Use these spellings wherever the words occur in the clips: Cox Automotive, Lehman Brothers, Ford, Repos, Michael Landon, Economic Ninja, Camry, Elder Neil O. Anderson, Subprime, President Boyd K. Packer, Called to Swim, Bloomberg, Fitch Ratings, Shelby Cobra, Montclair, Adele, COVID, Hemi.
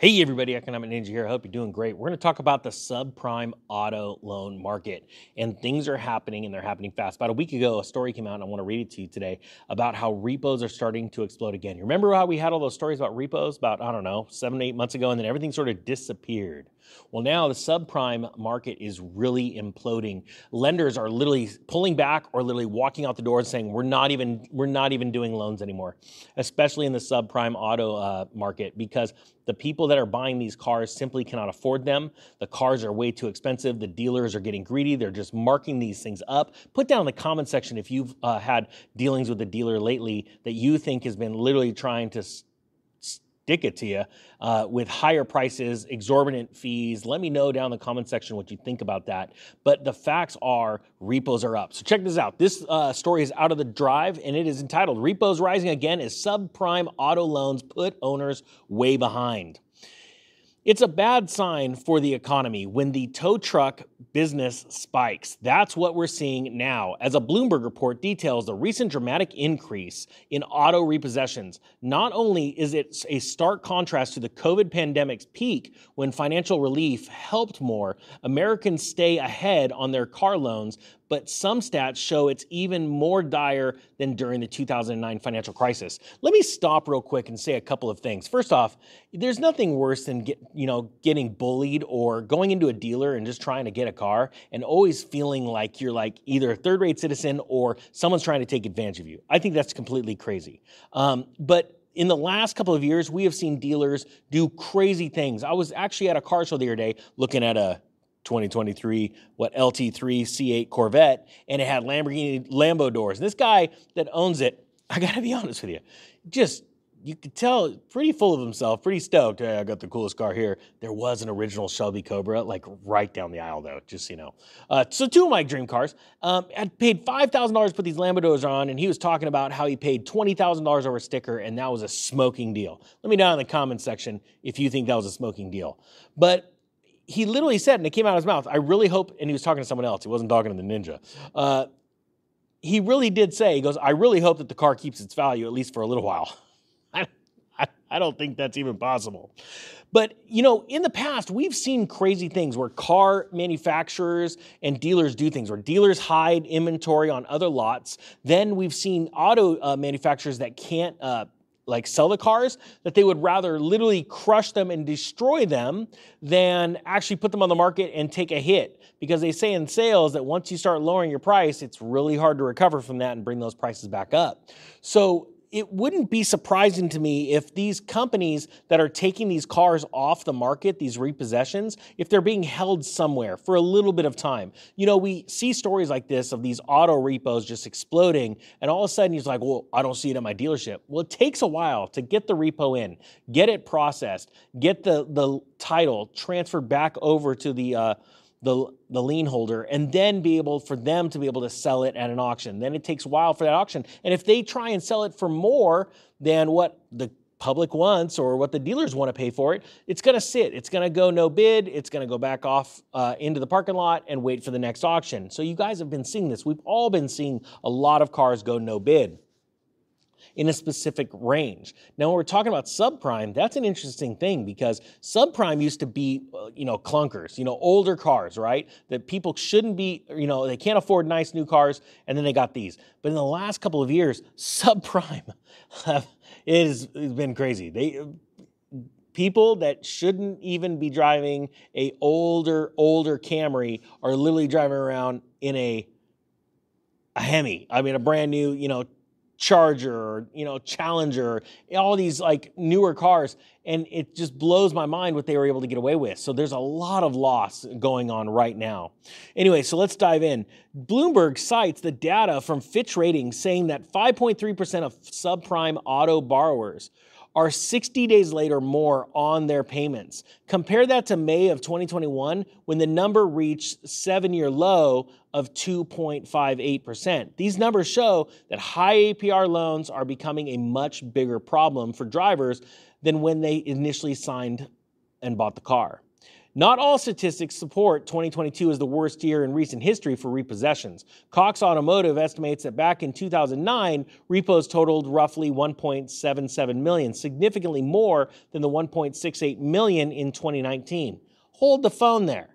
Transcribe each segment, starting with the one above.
Hey everybody, Economic Ninja here. I hope you're doing great. We're going to talk about the subprime auto loan market, and things are happening, and they're happening fast. About a week ago, a story came out, and I want to read it to you today about how repos are starting to explode again. You remember how we had all those stories about repos about, 7 to 8 months ago, and then everything sort of disappeared? Well, now the subprime market is really imploding. Lenders are literally pulling back or literally walking out the door and saying, we're not even doing loans anymore, especially in the subprime auto market, because the people that are buying these cars simply cannot afford them. The cars are way too expensive. The dealers are getting greedy. They're just marking these things up. Put down in the comment section if you've had dealings with a dealer lately that you think has been literally trying to dick it to you with higher prices, exorbitant fees. Let me know down in the comment section what you think about that. But the facts are repos are up. So check this out. This story is out of The Drive, and it is entitled "Repos Rising Again as Subprime Auto Loans Put Owners Way Behind." It's a bad sign for the economy when the tow truck business spikes. That's what we're seeing now, as a Bloomberg report details the recent dramatic increase in auto repossessions. Not only is it a stark contrast to the COVID pandemic's peak, when financial relief helped more Americans stay ahead on their car loans, but some stats show it's even more dire than during the 2009 financial crisis. Let me stop real quick and say a couple of things. First off, there's nothing worse than getting bullied or going into a dealer and just trying to get a car and always feeling like you're like either a third-rate citizen or someone's trying to take advantage of you. I think that's completely crazy. But in the last couple of years, we have seen dealers do crazy things. I was actually at a car show the other day looking at a 2023 LT3 C8 Corvette, and it had Lambo doors. And this guy that owns it, I gotta be honest with you, you could tell, pretty full of himself, pretty stoked. Hey, I got the coolest car here. There was an original Shelby Cobra, right down the aisle, though, just so you know. So two of my dream cars. I'd paid $5,000 to put these Lambo doors on, and he was talking about how he paid $20,000 over a sticker, and that was a smoking deal. Let me know in the comment section if you think that was a smoking deal. But he literally said, and it came out of his mouth, I really hope, and he was talking to someone else. He wasn't talking to the ninja. He really did say, he goes, I really hope that the car keeps its value, at least for a little while. I don't think that's even possible. But, in the past, we've seen crazy things where car manufacturers and dealers do things, where dealers hide inventory on other lots. Then we've seen auto manufacturers that can't sell the cars, that they would rather literally crush them and destroy them than actually put them on the market and take a hit. Because they say in sales that once you start lowering your price, it's really hard to recover from that and bring those prices back up. So it wouldn't be surprising to me if these companies that are taking these cars off the market, these repossessions, if they're being held somewhere for a little bit of time. We see stories like this of these auto repos just exploding, and all of a sudden he's like, well, I don't see it at my dealership. Well, it takes a while to get the repo in, get it processed, get the title transferred back over to the lien holder, and then be able to sell it at an auction. Then it takes a while for that auction. And if they try and sell it for more than what the public wants or what the dealers want to pay for it, it's going to sit. It's going to go no bid. It's going to go back off into the parking lot and wait for the next auction. So you guys have been seeing this. We've all been seeing a lot of cars go no bid in a specific range. Now, when we're talking about subprime, that's an interesting thing, because subprime used to be, clunkers, older cars, right? That people shouldn't be, they can't afford nice new cars, and then they got these. But in the last couple of years, subprime it's been crazy. People that shouldn't even be driving a older Camry are literally driving around in a Hemi. I mean, a brand new, Charger, Challenger, all these newer cars. And it just blows my mind what they were able to get away with. So there's a lot of loss going on right now. Anyway, so let's dive in. Bloomberg cites the data from Fitch Ratings, saying that 5.3% of subprime auto borrowers are 60 days later more on their payments. Compare that to May of 2021, when the number reached seven-year low of 2.58%. These numbers show that high APR loans are becoming a much bigger problem for drivers than when they initially signed and bought the car. Not all statistics support 2022 as the worst year in recent history for repossessions. Cox Automotive estimates that back in 2009, repos totaled roughly 1.77 million, significantly more than the 1.68 million in 2019. Hold the phone there.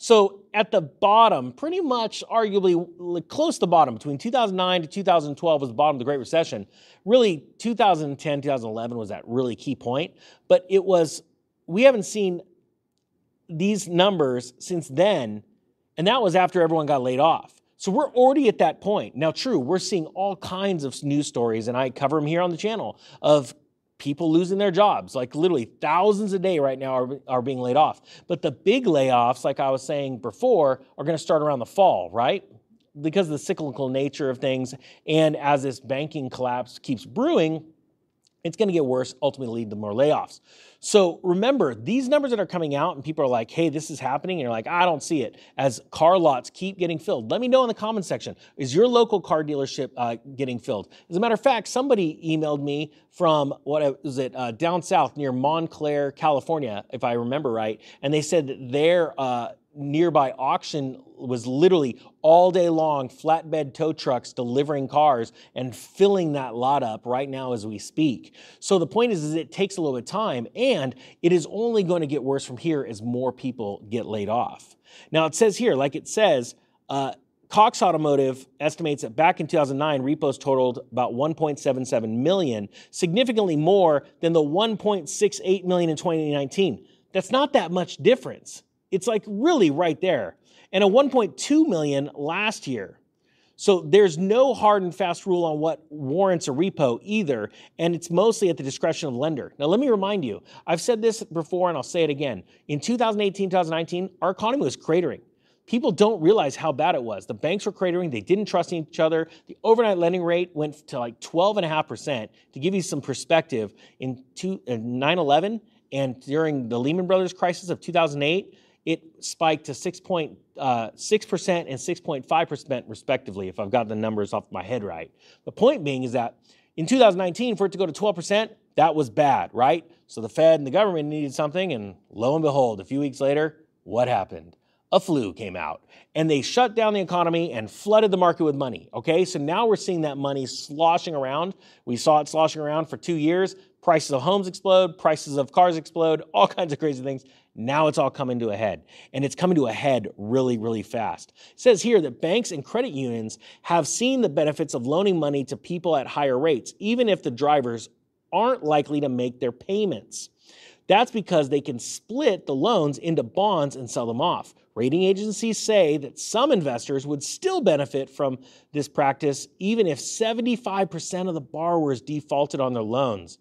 So at the bottom, pretty much arguably close to the bottom, between 2009 to 2012 was the bottom of the Great Recession. Really, 2010, 2011 was that really key point. But it was, we haven't seen these numbers since then, and that was after everyone got laid off. So we're already at that point. Now, true, we're seeing all kinds of news stories, and I cover them here on the channel, of people losing their jobs. Like literally thousands a day right now are being laid off. But the big layoffs, like I was saying before, are going to start around the fall, right? Because of the cyclical nature of things. And as this banking collapse keeps brewing, it's going to get worse, ultimately lead to more layoffs. So remember, these numbers that are coming out and people are like, hey, this is happening. And you're like, I don't see it. As car lots keep getting filled. Let me know in the comment section. Is your local car dealership getting filled? As a matter of fact, somebody emailed me from, what was it, down south near Montclair, California, if I remember right. And they said that their nearby auction was literally all day long, flatbed tow trucks delivering cars and filling that lot up right now as we speak. So the point is it takes a little bit of time, and it is only going to get worse from here as more people get laid off. Now it says here, like it says, Cox Automotive estimates that back in 2009, repos totaled about 1.77 million, significantly more than the 1.68 million in 2019. That's not that much difference. It's like really right there. And a 1.2 million last year. So there's no hard and fast rule on what warrants a repo either, and it's mostly at the discretion of the lender. Now, let me remind you, I've said this before and I'll say it again. In 2018, 2019, our economy was cratering. People don't realize how bad it was. The banks were cratering. They didn't trust each other. The overnight lending rate went to like 12.5%. To give you some perspective, in 9/11 and during the Lehman Brothers crisis of 2008, it spiked to 6.6% and 6.5% respectively, if I've got the numbers off my head right. The point being is that in 2019, for it to go to 12%, that was bad, right? So the Fed and the government needed something, and lo and behold, a few weeks later, what happened? A flu came out, and they shut down the economy and flooded the market with money, okay? So now we're seeing that money sloshing around. We saw it sloshing around for 2 years. Prices of homes explode, prices of cars explode, all kinds of crazy things. Now it's all coming to a head, and it's coming to a head really, really fast. It says here that banks and credit unions have seen the benefits of loaning money to people at higher rates, even if the drivers aren't likely to make their payments. That's because they can split the loans into bonds and sell them off. Rating agencies say that some investors would still benefit from this practice, even if 75% of the borrowers defaulted on their loans,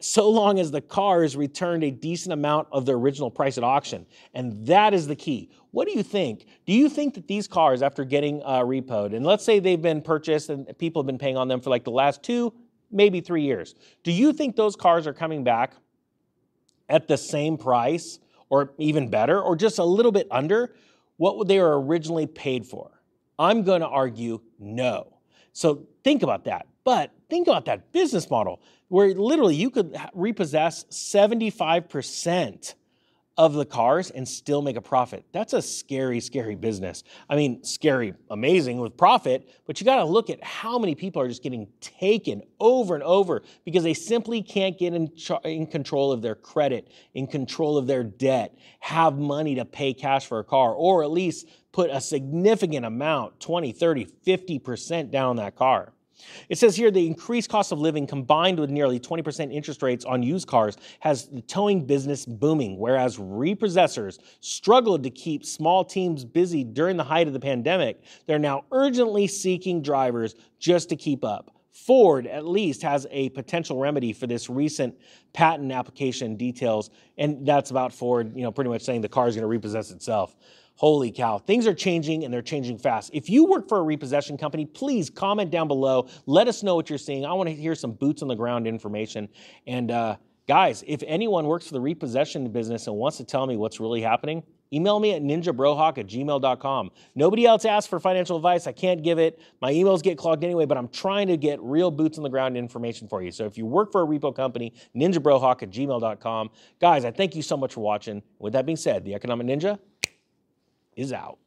so long as the cars returned a decent amount of their original price at auction. And that is the key. What do you think? Do you think that these cars, after getting repoed, and let's say they've been purchased and people have been paying on them for like the last 2, maybe 3 years, do you think those cars are coming back at the same price or even better or just a little bit under what they were originally paid for? I'm going to argue no. So think about that. But think about that business model where literally you could repossess 75% of the cars and still make a profit. That's a scary, scary business. I mean, scary, amazing with profit, but you got to look at how many people are just getting taken over and over because they simply can't get in control of their credit, in control of their debt, have money to pay cash for a car, or at least put a significant amount, 20, 30, 50% down on that car. It says here the increased cost of living combined with nearly 20% interest rates on used cars has the towing business booming, whereas repossessors struggled to keep small teams busy during the height of the pandemic. They're now urgently seeking drivers just to keep up. Ford, at least, has a potential remedy for this recent patent application details, and that's about Ford, you know, pretty much saying the car is going to repossess itself. Holy cow, things are changing and they're changing fast. If you work for a repossession company, please comment down below. Let us know what you're seeing. I want to hear some boots on the ground information. And guys, if anyone works for the repossession business and wants to tell me what's really happening, Email me at ninjabrohawk@gmail.com. Nobody else asks for financial advice. I can't give it. My emails get clogged anyway, but I'm trying to get real boots on the ground information for you. So if you work for a repo company, ninjabrohawk@gmail.com. Guys, I thank you so much for watching. With that being said, the Economic Ninja is out.